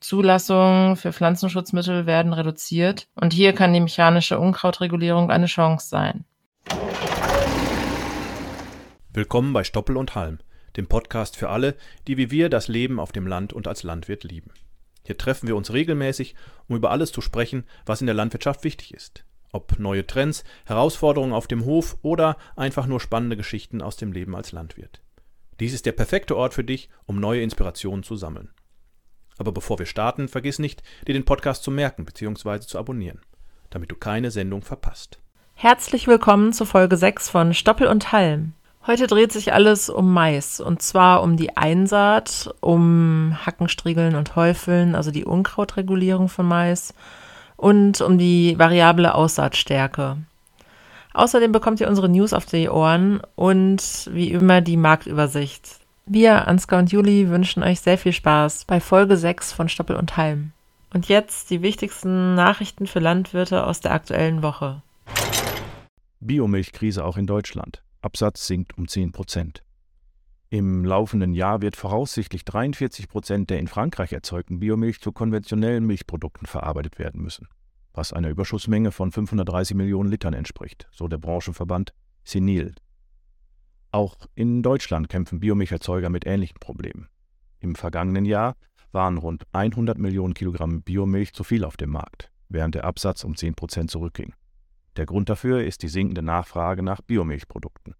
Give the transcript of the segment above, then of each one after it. Zulassungen für Pflanzenschutzmittel werden reduziert und hier kann die mechanische Unkrautregulierung eine Chance sein. Willkommen bei Stoppel und Halm, dem Podcast für alle, die wie wir das Leben auf dem Land und als Landwirt lieben. Hier treffen wir uns regelmäßig, um über alles zu sprechen, was in der Landwirtschaft wichtig ist. Ob neue Trends, Herausforderungen auf dem Hof oder einfach nur spannende Geschichten aus dem Leben als Landwirt. Dies ist der perfekte Ort für dich, um neue Inspirationen zu sammeln. Aber bevor wir starten, vergiss nicht, dir den Podcast zu merken bzw. zu abonnieren, damit du keine Sendung verpasst. Herzlich willkommen zu Folge 6 von Stoppel und Halm. Heute dreht sich alles um Mais und zwar um die Einsaat, um Hackenstriegeln und Häufeln, also die Unkrautregulierung von Mais und um die variable Aussaatstärke. Außerdem bekommt ihr unsere News auf die Ohren und wie immer die Marktübersicht. Wir, Ansgar und Juli, wünschen euch sehr viel Spaß bei Folge 6 von Stoppel und Halm. Und jetzt die wichtigsten Nachrichten für Landwirte aus der aktuellen Woche. Biomilchkrise auch in Deutschland. Absatz sinkt um 10%. Im laufenden Jahr wird voraussichtlich 43% der in Frankreich erzeugten Biomilch zu konventionellen Milchprodukten verarbeitet werden müssen, was einer Überschussmenge von 530 Millionen Litern entspricht, so der Branchenverband Senil. Auch in Deutschland kämpfen Biomilcherzeuger mit ähnlichen Problemen. Im vergangenen Jahr waren rund 100 Millionen Kilogramm Biomilch zu viel auf dem Markt, während der Absatz um 10% zurückging. Der Grund dafür ist die sinkende Nachfrage nach Biomilchprodukten.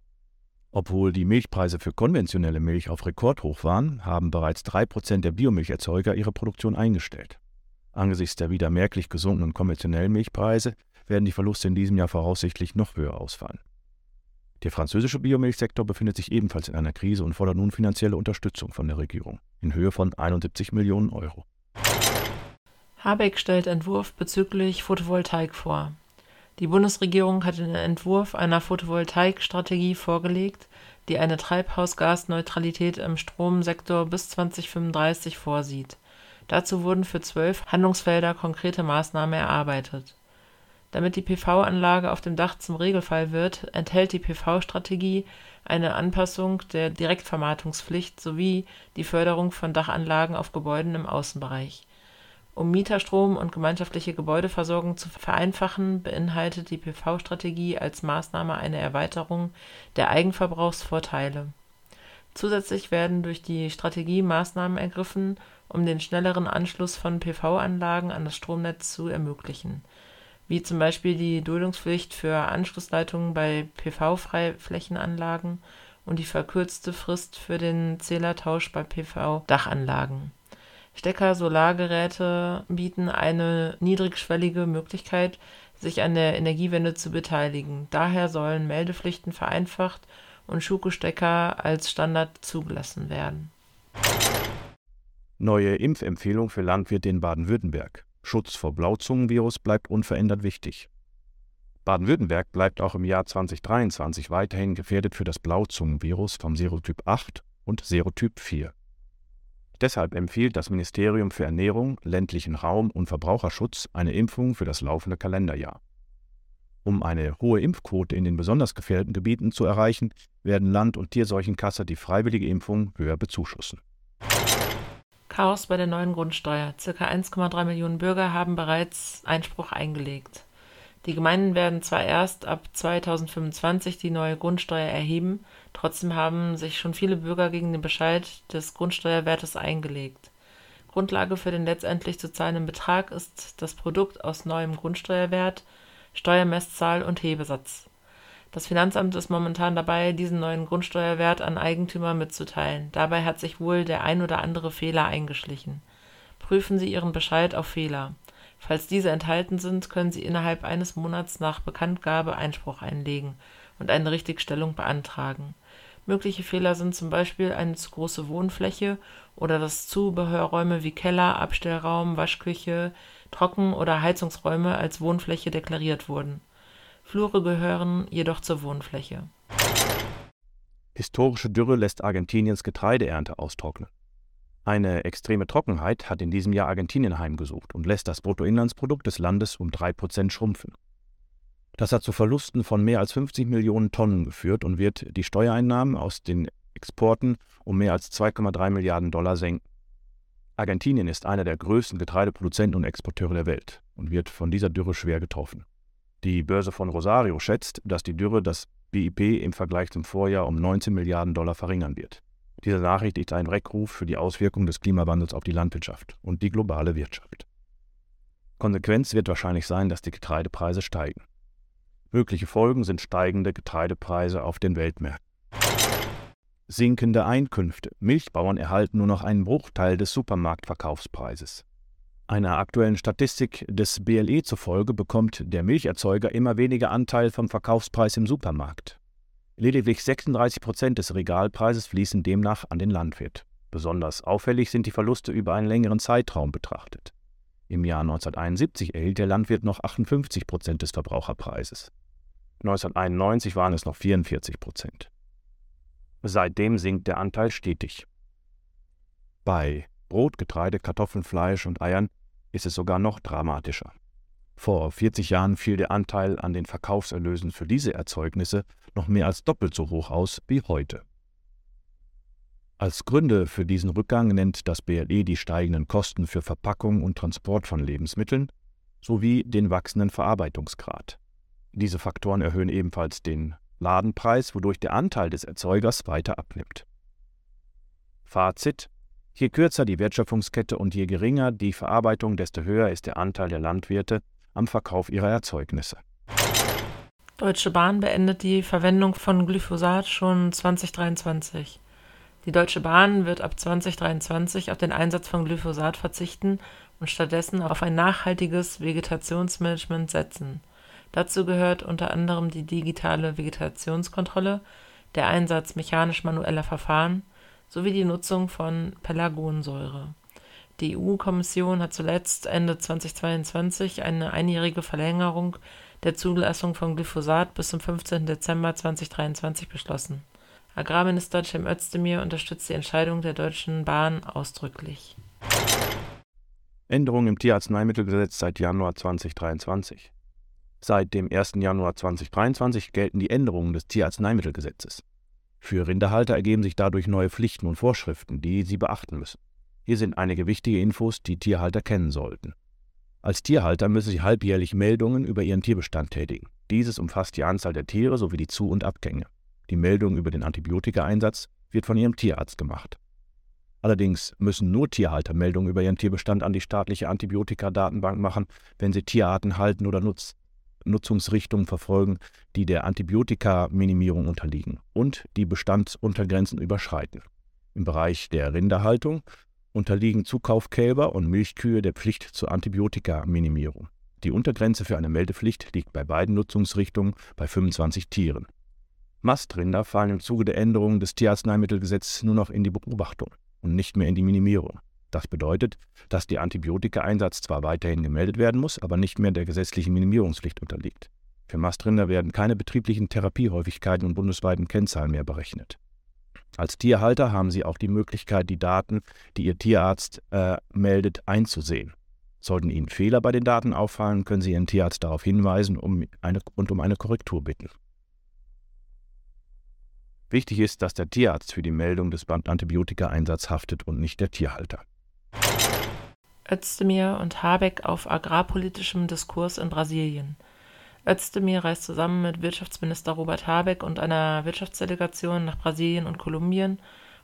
Obwohl die Milchpreise für konventionelle Milch auf Rekordhoch waren, haben bereits 3% der Biomilcherzeuger ihre Produktion eingestellt. Angesichts der wieder merklich gesunkenen konventionellen Milchpreise werden die Verluste in diesem Jahr voraussichtlich noch höher ausfallen. Der französische Biomilchsektor befindet sich ebenfalls in einer Krise und fordert nun finanzielle Unterstützung von der Regierung in Höhe von 71 Millionen Euro. Habeck stellt Entwurf bezüglich Photovoltaik vor. Die Bundesregierung hat den Entwurf einer Photovoltaikstrategie vorgelegt, die eine Treibhausgasneutralität im Stromsektor bis 2035 vorsieht. Dazu wurden für 12 Handlungsfelder konkrete Maßnahmen erarbeitet. Damit die PV-Anlage auf dem Dach zum Regelfall wird, enthält die PV-Strategie eine Anpassung der Direktvermarktungspflicht sowie die Förderung von Dachanlagen auf Gebäuden im Außenbereich. Um Mieterstrom und gemeinschaftliche Gebäudeversorgung zu vereinfachen, beinhaltet die PV-Strategie als Maßnahme eine Erweiterung der Eigenverbrauchsvorteile. Zusätzlich werden durch die Strategie Maßnahmen ergriffen, um den schnelleren Anschluss von PV-Anlagen an das Stromnetz zu ermöglichen, wie zum Beispiel die Duldungspflicht für Anschlussleitungen bei PV-Freiflächenanlagen und die verkürzte Frist für den Zählertausch bei PV-Dachanlagen. Stecker-Solargeräte bieten eine niedrigschwellige Möglichkeit, sich an der Energiewende zu beteiligen. Daher sollen Meldepflichten vereinfacht und Schuko-Stecker als Standard zugelassen werden. Neue Impfempfehlung für Landwirte in Baden-Württemberg. Schutz vor Blauzungenvirus bleibt unverändert wichtig. Baden-Württemberg bleibt auch im Jahr 2023 weiterhin gefährdet für das Blauzungenvirus vom Serotyp 8 und Serotyp 4. Deshalb empfiehlt das Ministerium für Ernährung, ländlichen Raum und Verbraucherschutz eine Impfung für das laufende Kalenderjahr. Um eine hohe Impfquote in den besonders gefährdeten Gebieten zu erreichen, werden Land- und Tierseuchenkasse die freiwillige Impfung höher bezuschussen. Chaos bei der neuen Grundsteuer. Circa 1,3 Millionen Bürger haben bereits Einspruch eingelegt. Die Gemeinden werden zwar erst ab 2025 die neue Grundsteuer erheben, trotzdem haben sich schon viele Bürger gegen den Bescheid des Grundsteuerwertes eingelegt. Grundlage für den letztendlich zu zahlenden Betrag ist das Produkt aus neuem Grundsteuerwert, Steuermesszahl und Hebesatz. Das Finanzamt ist momentan dabei, diesen neuen Grundsteuerwert an Eigentümer mitzuteilen. Dabei hat sich wohl der ein oder andere Fehler eingeschlichen. Prüfen Sie Ihren Bescheid auf Fehler. Falls diese enthalten sind, können Sie innerhalb eines Monats nach Bekanntgabe Einspruch einlegen und eine Richtigstellung beantragen. Mögliche Fehler sind zum Beispiel eine zu große Wohnfläche oder dass Zubehörräume wie Keller, Abstellraum, Waschküche, Trocken- oder Heizungsräume als Wohnfläche deklariert wurden. Flure gehören jedoch zur Wohnfläche. Historische Dürre lässt Argentiniens Getreideernte austrocknen. Eine extreme Trockenheit hat in diesem Jahr Argentinien heimgesucht und lässt das Bruttoinlandsprodukt des Landes um 3% schrumpfen. Das hat zu Verlusten von mehr als 50 Millionen Tonnen geführt und wird die Steuereinnahmen aus den Exporten um mehr als $2,3 Milliarden senken. Argentinien ist einer der größten Getreideproduzenten und Exporteure der Welt und wird von dieser Dürre schwer getroffen. Die Börse von Rosario schätzt, dass die Dürre das BIP im Vergleich zum Vorjahr um 19 Milliarden Dollar verringern wird. Diese Nachricht ist ein Weckruf für die Auswirkungen des Klimawandels auf die Landwirtschaft und die globale Wirtschaft. Konsequenz wird wahrscheinlich sein, dass die Getreidepreise steigen. Mögliche Folgen sind steigende Getreidepreise auf den Weltmärkten. Sinkende Einkünfte. Milchbauern erhalten nur noch einen Bruchteil des Supermarktverkaufspreises. Einer aktuellen Statistik des BLE zufolge bekommt der Milcherzeuger immer weniger Anteil vom Verkaufspreis im Supermarkt. Lediglich 36% des Regalpreises fließen demnach an den Landwirt. Besonders auffällig sind die Verluste über einen längeren Zeitraum betrachtet. Im Jahr 1971 erhielt der Landwirt noch 58% des Verbraucherpreises. 1991 waren es noch 44%. Seitdem sinkt der Anteil stetig. Bei Brot, Getreide, Kartoffeln, Fleisch und Eiern ist es sogar noch dramatischer. Vor 40 Jahren fiel der Anteil an den Verkaufserlösen für diese Erzeugnisse noch mehr als doppelt so hoch aus wie heute. Als Gründe für diesen Rückgang nennt das BLE die steigenden Kosten für Verpackung und Transport von Lebensmitteln sowie den wachsenden Verarbeitungsgrad. Diese Faktoren erhöhen ebenfalls den Ladenpreis, wodurch der Anteil des Erzeugers weiter abnimmt. Fazit: Je kürzer die Wertschöpfungskette und je geringer die Verarbeitung, desto höher ist der Anteil der Landwirte am Verkauf ihrer Erzeugnisse. Deutsche Bahn beendet die Verwendung von Glyphosat schon 2023. Die Deutsche Bahn wird ab 2023 auf den Einsatz von Glyphosat verzichten und stattdessen auf ein nachhaltiges Vegetationsmanagement setzen. Dazu gehört unter anderem die digitale Vegetationskontrolle, der Einsatz mechanisch-manueller Verfahren, sowie die Nutzung von Pelargonsäure. Die EU-Kommission hat zuletzt Ende 2022 eine einjährige Verlängerung der Zulassung von Glyphosat bis zum 15. Dezember 2023 beschlossen. Agrarminister Cem Özdemir unterstützt die Entscheidung der Deutschen Bahn ausdrücklich. Änderungen im Tierarzneimittelgesetz seit Januar 2023. Seit dem 1. Januar 2023 gelten die Änderungen des Tierarzneimittelgesetzes. Für Rinderhalter ergeben sich dadurch neue Pflichten und Vorschriften, die sie beachten müssen. Hier sind einige wichtige Infos, die Tierhalter kennen sollten. Als Tierhalter müssen sie halbjährlich Meldungen über ihren Tierbestand tätigen. Dieses umfasst die Anzahl der Tiere sowie die Zu- und Abgänge. Die Meldung über den Antibiotikaeinsatz wird von ihrem Tierarzt gemacht. Allerdings müssen nur Tierhalter Meldungen über ihren Tierbestand an die staatliche Antibiotika-Datenbank machen, wenn sie Tierarten halten oder Nutzungsrichtungen verfolgen, die der Antibiotika-Minimierung unterliegen und die Bestandsuntergrenzen überschreiten. Im Bereich der Rinderhaltung unterliegen Zukaufkälber und Milchkühe der Pflicht zur Antibiotika-Minimierung. Die Untergrenze für eine Meldepflicht liegt bei beiden Nutzungsrichtungen bei 25 Tieren. Mastrinder fallen im Zuge der Änderungen des Tierarzneimittelgesetzes nur noch in die Beobachtung und nicht mehr in die Minimierung. Das bedeutet, dass der Antibiotikaeinsatz zwar weiterhin gemeldet werden muss, aber nicht mehr der gesetzlichen Minimierungspflicht unterliegt. Für Mastrinder werden keine betrieblichen Therapiehäufigkeiten und bundesweiten Kennzahlen mehr berechnet. Als Tierhalter haben Sie auch die Möglichkeit, die Daten, die Ihr Tierarzt meldet, einzusehen. Sollten Ihnen Fehler bei den Daten auffallen, können Sie Ihren Tierarzt darauf hinweisen und um eine Korrektur bitten. Wichtig ist, dass der Tierarzt für die Meldung des Antibiotikaeinsatzes haftet und nicht der Tierhalter. Özdemir und Habeck auf agrarpolitischem Diskurs in Brasilien. Özdemir reist zusammen mit Wirtschaftsminister Robert Habeck und einer Wirtschaftsdelegation nach Brasilien und Kolumbien,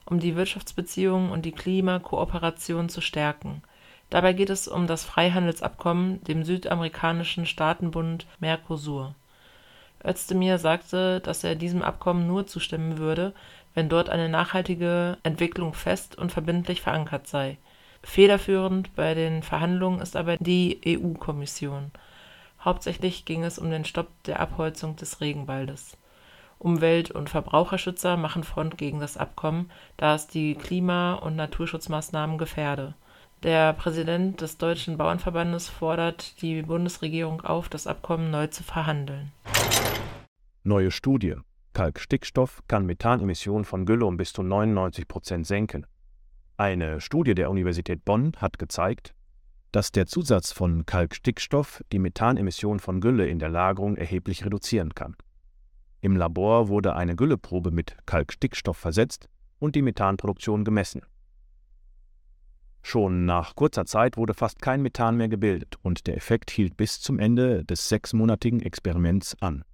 um die Wirtschaftsbeziehungen und die Klimakooperation zu stärken. Dabei geht es um das Freihandelsabkommen, dem südamerikanischen Staatenbund Mercosur. Özdemir sagte, dass er diesem Abkommen nur zustimmen würde, wenn dort eine nachhaltige Entwicklung fest und verbindlich verankert sei. Federführend bei den Verhandlungen ist aber die EU-Kommission. Hauptsächlich ging es um den Stopp der Abholzung des Regenwaldes. Umwelt- und Verbraucherschützer machen Front gegen das Abkommen, da es die Klima- und Naturschutzmaßnahmen gefährde. Der Präsident des Deutschen Bauernverbandes fordert die Bundesregierung auf, das Abkommen neu zu verhandeln. Neue Studie. Kalkstickstoff kann Methanemissionen von Gülle um bis zu 99% senken. Eine Studie der Universität Bonn hat gezeigt, dass der Zusatz von Kalkstickstoff die Methanemissionen von Gülle in der Lagerung erheblich reduzieren kann. Im Labor wurde eine Gülleprobe mit Kalkstickstoff versetzt und die Methanproduktion gemessen. Schon nach kurzer Zeit wurde fast kein Methan mehr gebildet und der Effekt hielt bis zum Ende des 6-monatigen Experiments an.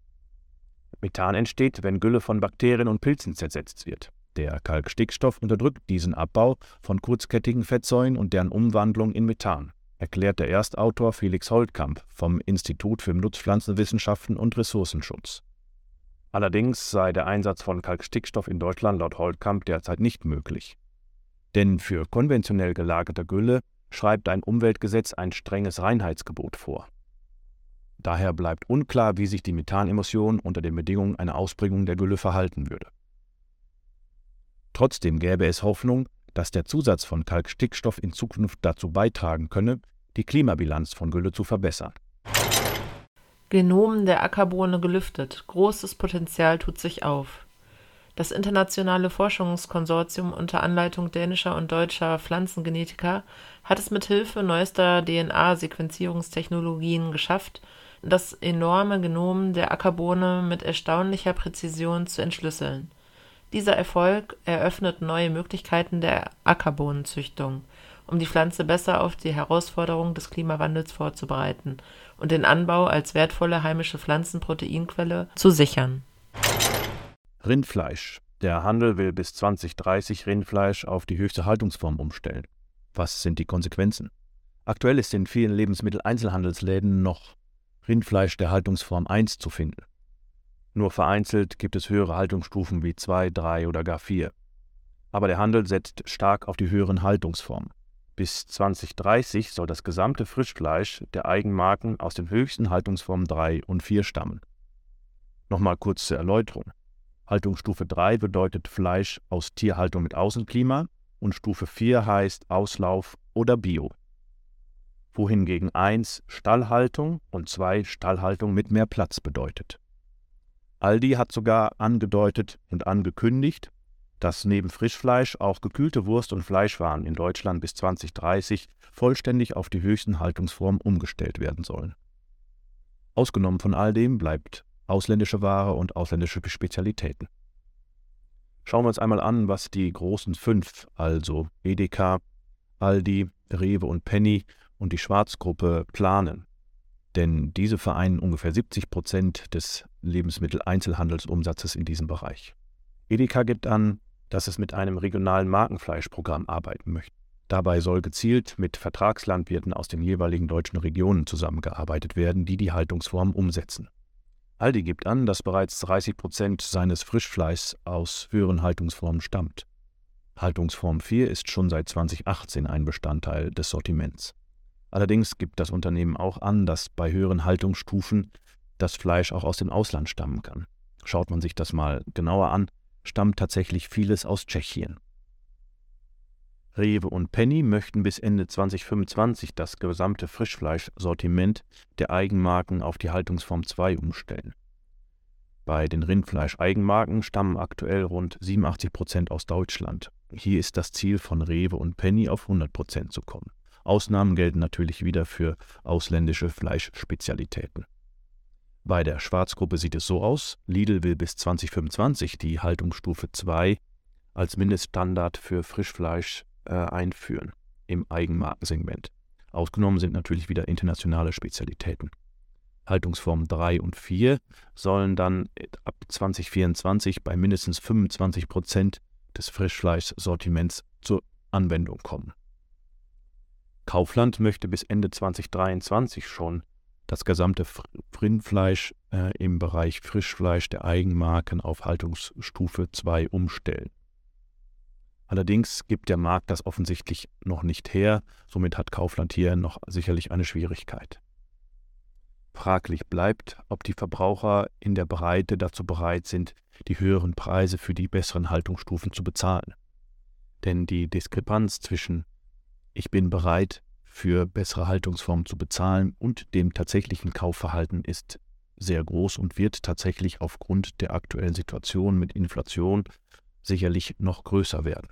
Methan entsteht, wenn Gülle von Bakterien und Pilzen zersetzt wird. Der Kalkstickstoff unterdrückt diesen Abbau von kurzkettigen Fettsäuren und deren Umwandlung in Methan, erklärt der Erstautor Felix Holtkamp vom Institut für Nutzpflanzenwissenschaften und Ressourcenschutz. Allerdings sei der Einsatz von Kalkstickstoff in Deutschland laut Holtkamp derzeit nicht möglich. Denn für konventionell gelagerte Gülle schreibt ein Umweltgesetz ein strenges Reinheitsgebot vor. Daher bleibt unklar, wie sich die Methanemission unter den Bedingungen einer Ausbringung der Gülle verhalten würde. Trotzdem gäbe es Hoffnung, dass der Zusatz von Kalkstickstoff in Zukunft dazu beitragen könne, die Klimabilanz von Gülle zu verbessern. Genomen der Ackerbohne gelüftet, großes Potenzial tut sich auf. Das internationale Forschungskonsortium unter Anleitung dänischer und deutscher Pflanzengenetiker hat es mit Hilfe neuester DNA-Sequenzierungstechnologien geschafft, das enorme Genom der Ackerbohne mit erstaunlicher Präzision zu entschlüsseln. Dieser Erfolg eröffnet neue Möglichkehnten der Ackerbohnenzüchtung, um die Pflanze besser auf die Herausforderung des Klimawandels vorzubereiten und den Anbau als wertvolle heimische Pflanzenproteinquelle zu sichern. Rindfleisch. Der Handel will bis 2030 Rindfleisch auf die höchste Haltungsform umstellen. Was sind die Konsequenzen? Aktuell ist in vielen Lebensmitteleinzelhandelsläden noch Rindfleisch der Haltungsform 1 zu finden. Nur vereinzelt gibt es höhere Haltungsstufen wie 2, 3 oder gar 4. Aber der Handel setzt stark auf die höheren Haltungsformen. Bis 2030 soll das gesamte Frischfleisch der Eigenmarken aus den höchsten Haltungsformen 3 und 4 stammen. Nochmal kurz zur Erläuterung. Haltungsstufe 3 bedeutet Fleisch aus Tierhaltung mit Außenklima und Stufe 4 heißt Auslauf oder Bio. Wohingegen 1 Stallhaltung und 2 Stallhaltung mit mehr Platz bedeutet. Aldi hat sogar angedeutet und angekündigt, dass neben Frischfleisch auch gekühlte Wurst- und Fleischwaren in Deutschland bis 2030 vollständig auf die höchsten Haltungsformen umgestellt werden sollen. Ausgenommen von all dem bleibt ausländische Ware und ausländische Spezialitäten. Schauen wir uns einmal an, was die großen 5, also Edeka, Aldi, Rewe und Penny und die Schwarzgruppe planen. Denn diese vereinen ungefähr 70% des Lebensmitteleinzelhandelsumsatzes in diesem Bereich. Edeka gibt an, dass es mit einem regionalen Markenfleischprogramm arbeiten möchte. Dabei soll gezielt mit Vertragslandwirten aus den jeweiligen deutschen Regionen zusammengearbeitet werden, die die Haltungsform umsetzen. Aldi gibt an, dass bereits 30% seines Frischfleischs aus höheren Haltungsformen stammt. Haltungsform 4 ist schon seit 2018 ein Bestandteil des Sortiments. Allerdings gibt das Unternehmen auch an, dass bei höheren Haltungsstufen das Fleisch auch aus dem Ausland stammen kann. Schaut man sich das mal genauer an, stammt tatsächlich vieles aus Tschechien. Rewe und Penny möchten bis Ende 2025 das gesamte Frischfleischsortiment der Eigenmarken auf die Haltungsform 2 umstellen. Bei den Rindfleisch-Eigenmarken stammen aktuell rund 87% aus Deutschland. Hier ist das Ziel von Rewe und Penny auf 100% zu kommen. Ausnahmen gelten natürlich wieder für ausländische Fleischspezialitäten. Bei der Schwarzgruppe sieht es so aus: Lidl will bis 2025 die Haltungsstufe 2 als Mindeststandard für Frischfleisch einführen im Eigenmarkensegment. Ausgenommen sind natürlich wieder internationale Spezialitäten. Haltungsformen 3 und 4 sollen dann ab 2024 bei mindestens 25% des Frischfleischsortiments zur Anwendung kommen. Kaufland möchte bis Ende 2023 schon das gesamte Rindfleisch im Bereich Frischfleisch der Eigenmarken auf Haltungsstufe 2 umstellen. Allerdings gibt der Markt das offensichtlich noch nicht her, somit hat Kaufland hier noch sicherlich eine Schwierigkeit. Fraglich bleibt, ob die Verbraucher in der Breite dazu bereit sind, die höheren Preise für die besseren Haltungsstufen zu bezahlen. Denn die Diskrepanz zwischen ich bin bereit, für bessere Haltungsformen zu bezahlen und dem tatsächlichen Kaufverhalten ist sehr groß und wird tatsächlich aufgrund der aktuellen Situation mit Inflation sicherlich noch größer werden.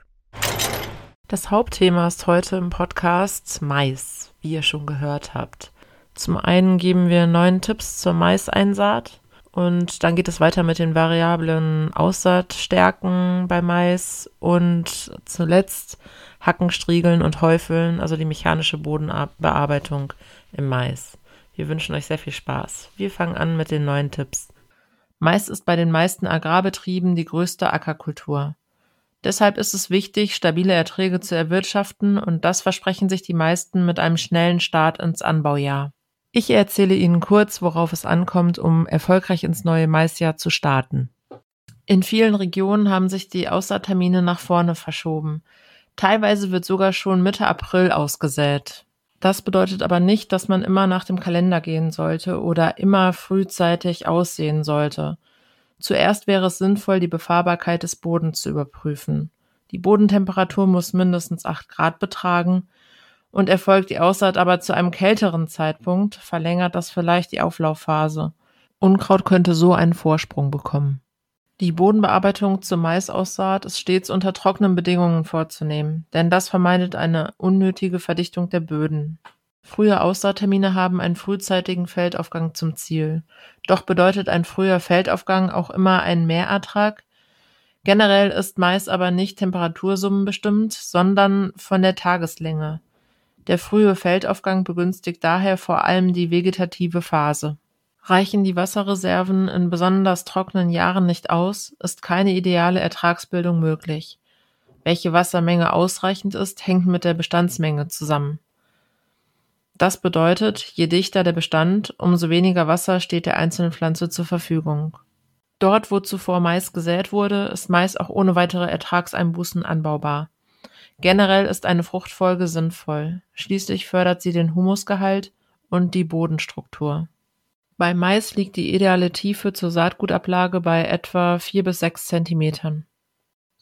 Das Hauptthema ist heute im Podcast Mais, wie ihr schon gehört habt. Zum einen geben wir 9 Tipps zur Maiseinsaat Und dann geht es weiter mit den variablen Aussaatstärken bei Mais und zuletzt Hacken, Striegeln und Häufeln, also die mechanische Bodenbearbeitung im Mais. Wir wünschen euch sehr viel Spaß. Wir fangen an mit den neuen Tipps. Mais ist bei den meisten Agrarbetrieben die größte Ackerkultur. Deshalb ist es wichtig, stabile Erträge zu erwirtschaften, und das versprechen sich die meisten mit einem schnellen Start ins Anbaujahr. Ich erzähle Ihnen kurz, worauf es ankommt, um erfolgreich ins neue Maisjahr zu starten. In vielen Regionen haben sich die Aussaattermine nach vorne verschoben. Teilweise wird sogar schon Mitte April ausgesät. Das bedeutet aber nicht, dass man immer nach dem Kalender gehen sollte oder immer frühzeitig aussehen sollte. Zuerst wäre es sinnvoll, die Befahrbarkeit des Bodens zu überprüfen. Die Bodentemperatur muss mindestens 8 Grad betragen, und erfolgt die Aussaat aber zu einem kälteren Zeitpunkt, verlängert das vielleicht die Auflaufphase. Unkraut könnte so einen Vorsprung bekommen. Die Bodenbearbeitung zur Maisaussaat ist stets unter trockenen Bedingungen vorzunehmen, denn das vermeidet eine unnötige Verdichtung der Böden. Frühe Aussaattermine haben einen frühzeitigen Feldaufgang zum Ziel. Doch bedeutet ein früher Feldaufgang auch immer einen Mehrertrag? Generell ist Mais aber nicht temperatursummenbestimmt, sondern von der Tageslänge. Der frühe Feldaufgang begünstigt daher vor allem die vegetative Phase. Reichen die Wasserreserven in besonders trockenen Jahren nicht aus, ist keine ideale Ertragsbildung möglich. Welche Wassermenge ausreichend ist, hängt mit der Bestandsmenge zusammen. Das bedeutet, je dichter der Bestand, umso weniger Wasser steht der einzelnen Pflanze zur Verfügung. Dort, wo zuvor Mais gesät wurde, ist Mais auch ohne weitere Ertragseinbußen anbaubar. Generell ist eine Fruchtfolge sinnvoll. Schließlich fördert sie den Humusgehalt und die Bodenstruktur. Bei Mais liegt die ideale Tiefe zur Saatgutablage bei etwa 4 bis 6 Zentimetern.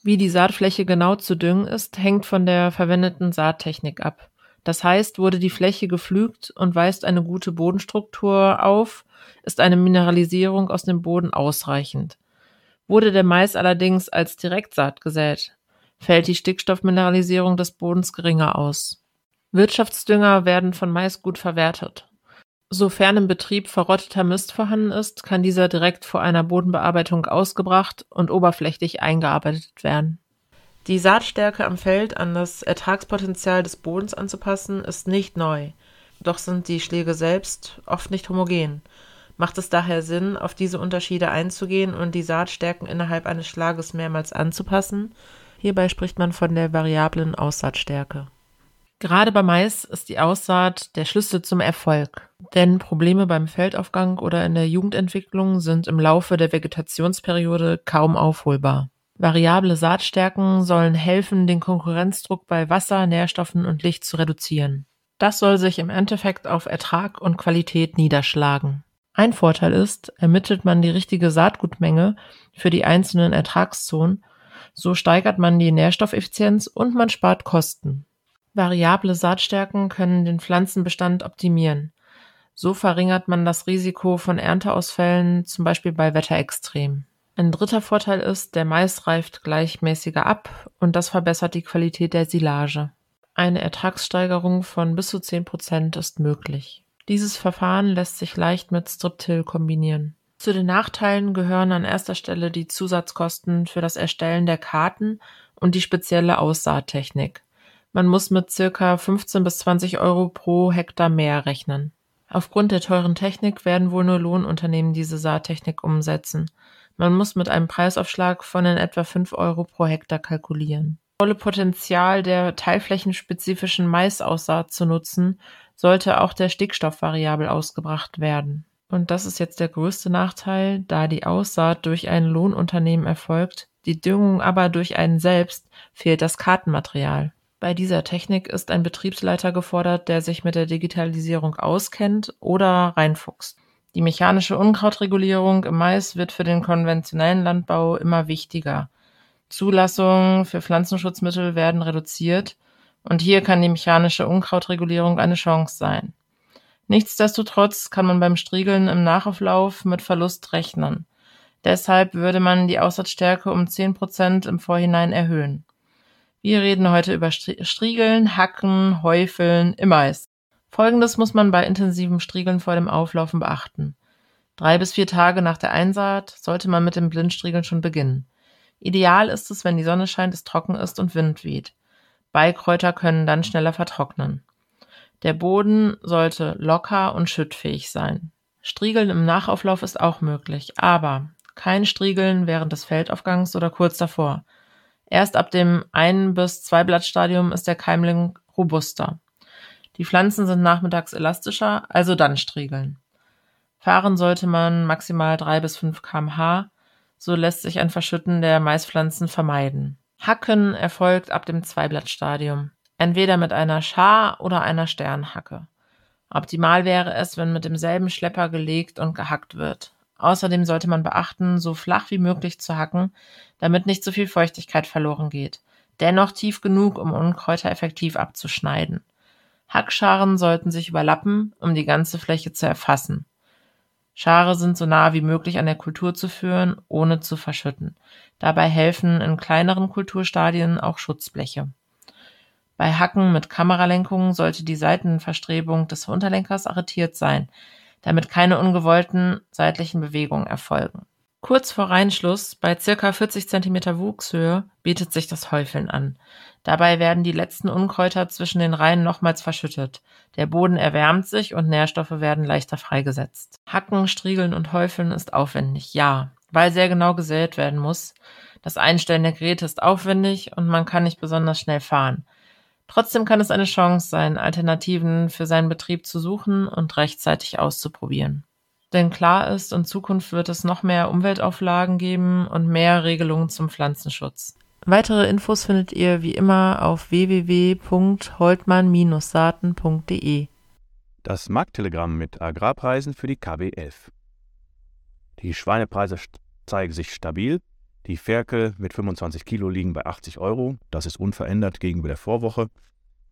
Wie die Saatfläche genau zu düngen ist, hängt von der verwendeten Saattechnik ab. Das heißt, wurde die Fläche gepflügt und weist eine gute Bodenstruktur auf, ist eine Mineralisierung aus dem Boden ausreichend. Wurde der Mais allerdings als Direktsaat gesät, fällt die Stickstoffmineralisierung des Bodens geringer aus. Wirtschaftsdünger werden von Mais gut verwertet. Sofern im Betrieb verrotteter Mist vorhanden ist, kann dieser direkt vor einer Bodenbearbeitung ausgebracht und oberflächlich eingearbeitet werden. Die Saatstärke am Feld an das Ertragspotenzial des Bodens anzupassen, ist nicht neu. Doch sind die Schläge selbst oft nicht homogen. Macht es daher Sinn, auf diese Unterschiede einzugehen und die Saatstärken innerhalb eines Schlages mehrmals anzupassen? Hierbei spricht man von der variablen Aussaatstärke. Gerade bei Mais ist die Aussaat der Schlüssel zum Erfolg, denn Probleme beim Feldaufgang oder in der Jugendentwicklung sind im Laufe der Vegetationsperiode kaum aufholbar. Variable Saatstärken sollen helfen, den Konkurrenzdruck bei Wasser, Nährstoffen und Licht zu reduzieren. Das soll sich im Endeffekt auf Ertrag und Qualität niederschlagen. Ein Vorteil ist, ermittelt man die richtige Saatgutmenge für die einzelnen Ertragszonen, so steigert man die Nährstoffeffizienz und man spart Kosten. Variable Saatstärken können den Pflanzenbestand optimieren. So verringert man das Risiko von Ernteausfällen, zum Beispiel bei Wetterextremen. Ein dritter Vorteil ist, der Mais reift gleichmäßiger ab und das verbessert die Qualität der Silage. Eine Ertragssteigerung von bis zu 10% ist möglich. Dieses Verfahren lässt sich leicht mit Striptill kombinieren. Zu den Nachteilen gehören an erster Stelle die Zusatzkosten für das Erstellen der Karten und die spezielle Aussaattechnik. Man muss mit ca. 15 bis 20 Euro pro Hektar mehr rechnen. Aufgrund der teuren Technik werden wohl nur Lohnunternehmen diese Saattechnik umsetzen. Man muss mit einem Preisaufschlag von in etwa 5 Euro pro Hektar kalkulieren. Das volle Potenzial der teilflächenspezifischen Maisaussaat zu nutzen, sollte auch der Stickstoffvariable ausgebracht werden. Und das ist jetzt der größte Nachteil, da die Aussaat durch ein Lohnunternehmen erfolgt, die Düngung aber durch einen selbst, fehlt das Kartenmaterial. Bei dieser Technik ist ein Betriebsleiter gefordert, der sich mit der Digitalisierung auskennt oder reinfuchst. Die mechanische Unkrautregulierung im Mais wird für den konventionellen Landbau immer wichtiger. Zulassungen für Pflanzenschutzmittel werden reduziert und hier kann die mechanische Unkrautregulierung eine Chance sein. Nichtsdestotrotz kann man beim Striegeln im Nachauflauf mit Verlust rechnen. Deshalb würde man die Aussaatstärke um 10% im Vorhinein erhöhen. Wir reden heute über Striegeln, Hacken, Häufeln im Mais. Folgendes muss man bei intensivem Striegeln vor dem Auflaufen beachten. 3 bis 4 Tage nach der Einsaat sollte man mit dem Blindstriegeln schon beginnen. Ideal ist es, wenn die Sonne scheint, es trocken ist und Wind weht. Beikräuter können dann schneller vertrocknen. Der Boden sollte locker und schüttfähig sein. Striegeln im Nachauflauf ist auch möglich, aber kein Striegeln während des Feldaufgangs oder kurz davor. Erst ab dem 1- bis 2- Blattstadium ist der Keimling robuster. Die Pflanzen sind nachmittags elastischer, also dann striegeln. Fahren sollte man maximal 3 bis 5 km/h, so lässt sich ein Verschütten der Maispflanzen vermeiden. Hacken erfolgt ab dem 2-Blatt-Stadium, entweder mit einer Schar- oder einer Sternhacke. Optimal wäre es, wenn mit demselben Schlepper gelegt und gehackt wird. Außerdem sollte man beachten, so flach wie möglich zu hacken, damit nicht so viel Feuchtigkeit verloren geht. Dennoch tief genug, um Unkräuter effektiv abzuschneiden. Hackscharen sollten sich überlappen, um die ganze Fläche zu erfassen. Schare sind so nah wie möglich an der Kultur zu führen, ohne zu verschütten. Dabei helfen in kleineren Kulturstadien auch Schutzbleche. Bei Hacken mit Kameralenkung sollte die Seitenverstrebung des Unterlenkers arretiert sein, damit keine ungewollten seitlichen Bewegungen erfolgen. Kurz vor Reinschluss, bei ca. 40 cm Wuchshöhe, bietet sich das Häufeln an. Dabei werden die letzten Unkräuter zwischen den Reihen nochmals verschüttet. Der Boden erwärmt sich und Nährstoffe werden leichter freigesetzt. Hacken, Striegeln und Häufeln ist aufwendig, ja, weil sehr genau gesät werden muss. Das Einstellen der Geräte ist aufwendig und man kann nicht besonders schnell fahren. Trotzdem kann es eine Chance sein, Alternativen für seinen Betrieb zu suchen und rechtzeitig auszuprobieren. Denn klar ist, in Zukunft wird es noch mehr Umweltauflagen geben und mehr Regelungen zum Pflanzenschutz. Weitere Infos findet ihr wie immer auf www.holtmann-saaten.de. Das Markttelegramm mit Agrarpreisen für die KW 11. Die Schweinepreise zeigen sich stabil. Die Ferkel mit 25 Kilo liegen bei 80 Euro. Das ist unverändert gegenüber der Vorwoche.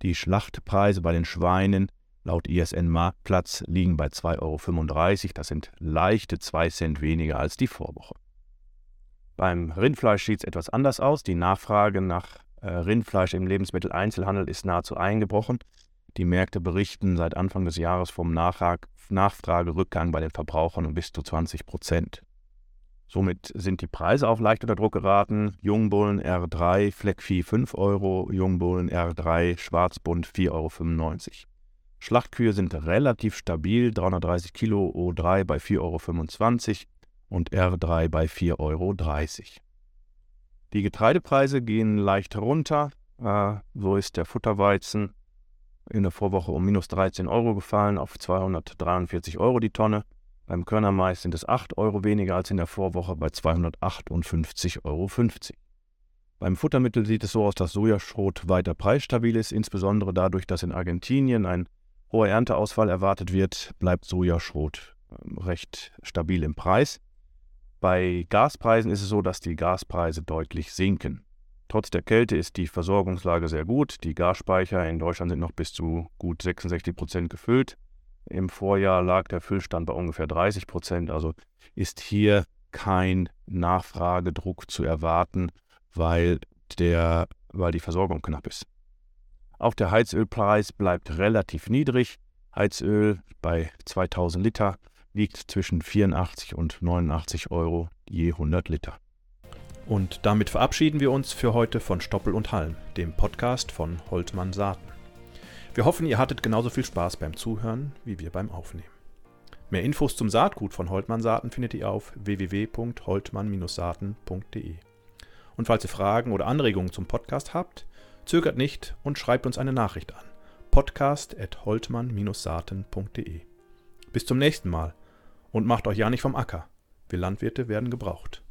Die Schlachtpreise bei den Schweinen laut ISN-Marktplatz liegen bei 2,35 €. Das sind leichte 2 Cent weniger als die Vorwoche. Beim Rindfleisch sieht es etwas anders aus. Die Nachfrage nach Rindfleisch im Lebensmitteleinzelhandel ist nahezu eingebrochen. Die Märkte berichten seit Anfang des Jahres vom Nachfragerückgang bei den Verbrauchern um bis zu 20%. Somit sind die Preise auch leicht unter Druck geraten. Jungbullen R3, Fleckvieh 5 Euro, Jungbullen R3, Schwarzbund 4,95 €. Schlachtkühe sind relativ stabil, 330 Kilo O3 bei 4,25 € und R3 bei 4,30 €. Die Getreidepreise gehen leicht runter. So ist der Futterweizen in der Vorwoche um minus 13 Euro gefallen auf 243 Euro die Tonne. Beim Körnermais sind es 8 Euro weniger als in der Vorwoche bei 258,50 Euro. Beim Futtermittel sieht es so aus, dass Sojaschrot weiter preisstabil ist. Insbesondere dadurch, dass in Argentinien ein hoher Ernteausfall erwartet wird, bleibt Sojaschrot recht stabil im Preis. Bei Gaspreisen ist es so, dass die Gaspreise deutlich sinken. Trotz der Kälte ist die Versorgungslage sehr gut. Die Gasspeicher in Deutschland sind noch bis zu gut 66% gefüllt. Im Vorjahr lag der Füllstand bei ungefähr 30%, also ist hier kein Nachfragedruck zu erwarten, weil die Versorgung knapp ist. Auch der Heizölpreis bleibt relativ niedrig. Heizöl bei 2000 Liter liegt zwischen 84 und 89 Euro je 100 Liter. Und damit verabschieden wir uns für heute von Stoppel und Halm, dem Podcast von Holtmann Saaten. Wir hoffen, ihr hattet genauso viel Spaß beim Zuhören wie wir beim Aufnehmen. Mehr Infos zum Saatgut von Holtmann Saaten findet ihr auf www.holtmann-saaten.de. Und falls ihr Fragen oder Anregungen zum Podcast habt, zögert nicht und schreibt uns eine Nachricht an podcast@holtmann-saaten.de. Bis zum nächsten Mal und macht euch ja nicht vom Acker. Wir Landwirte werden gebraucht.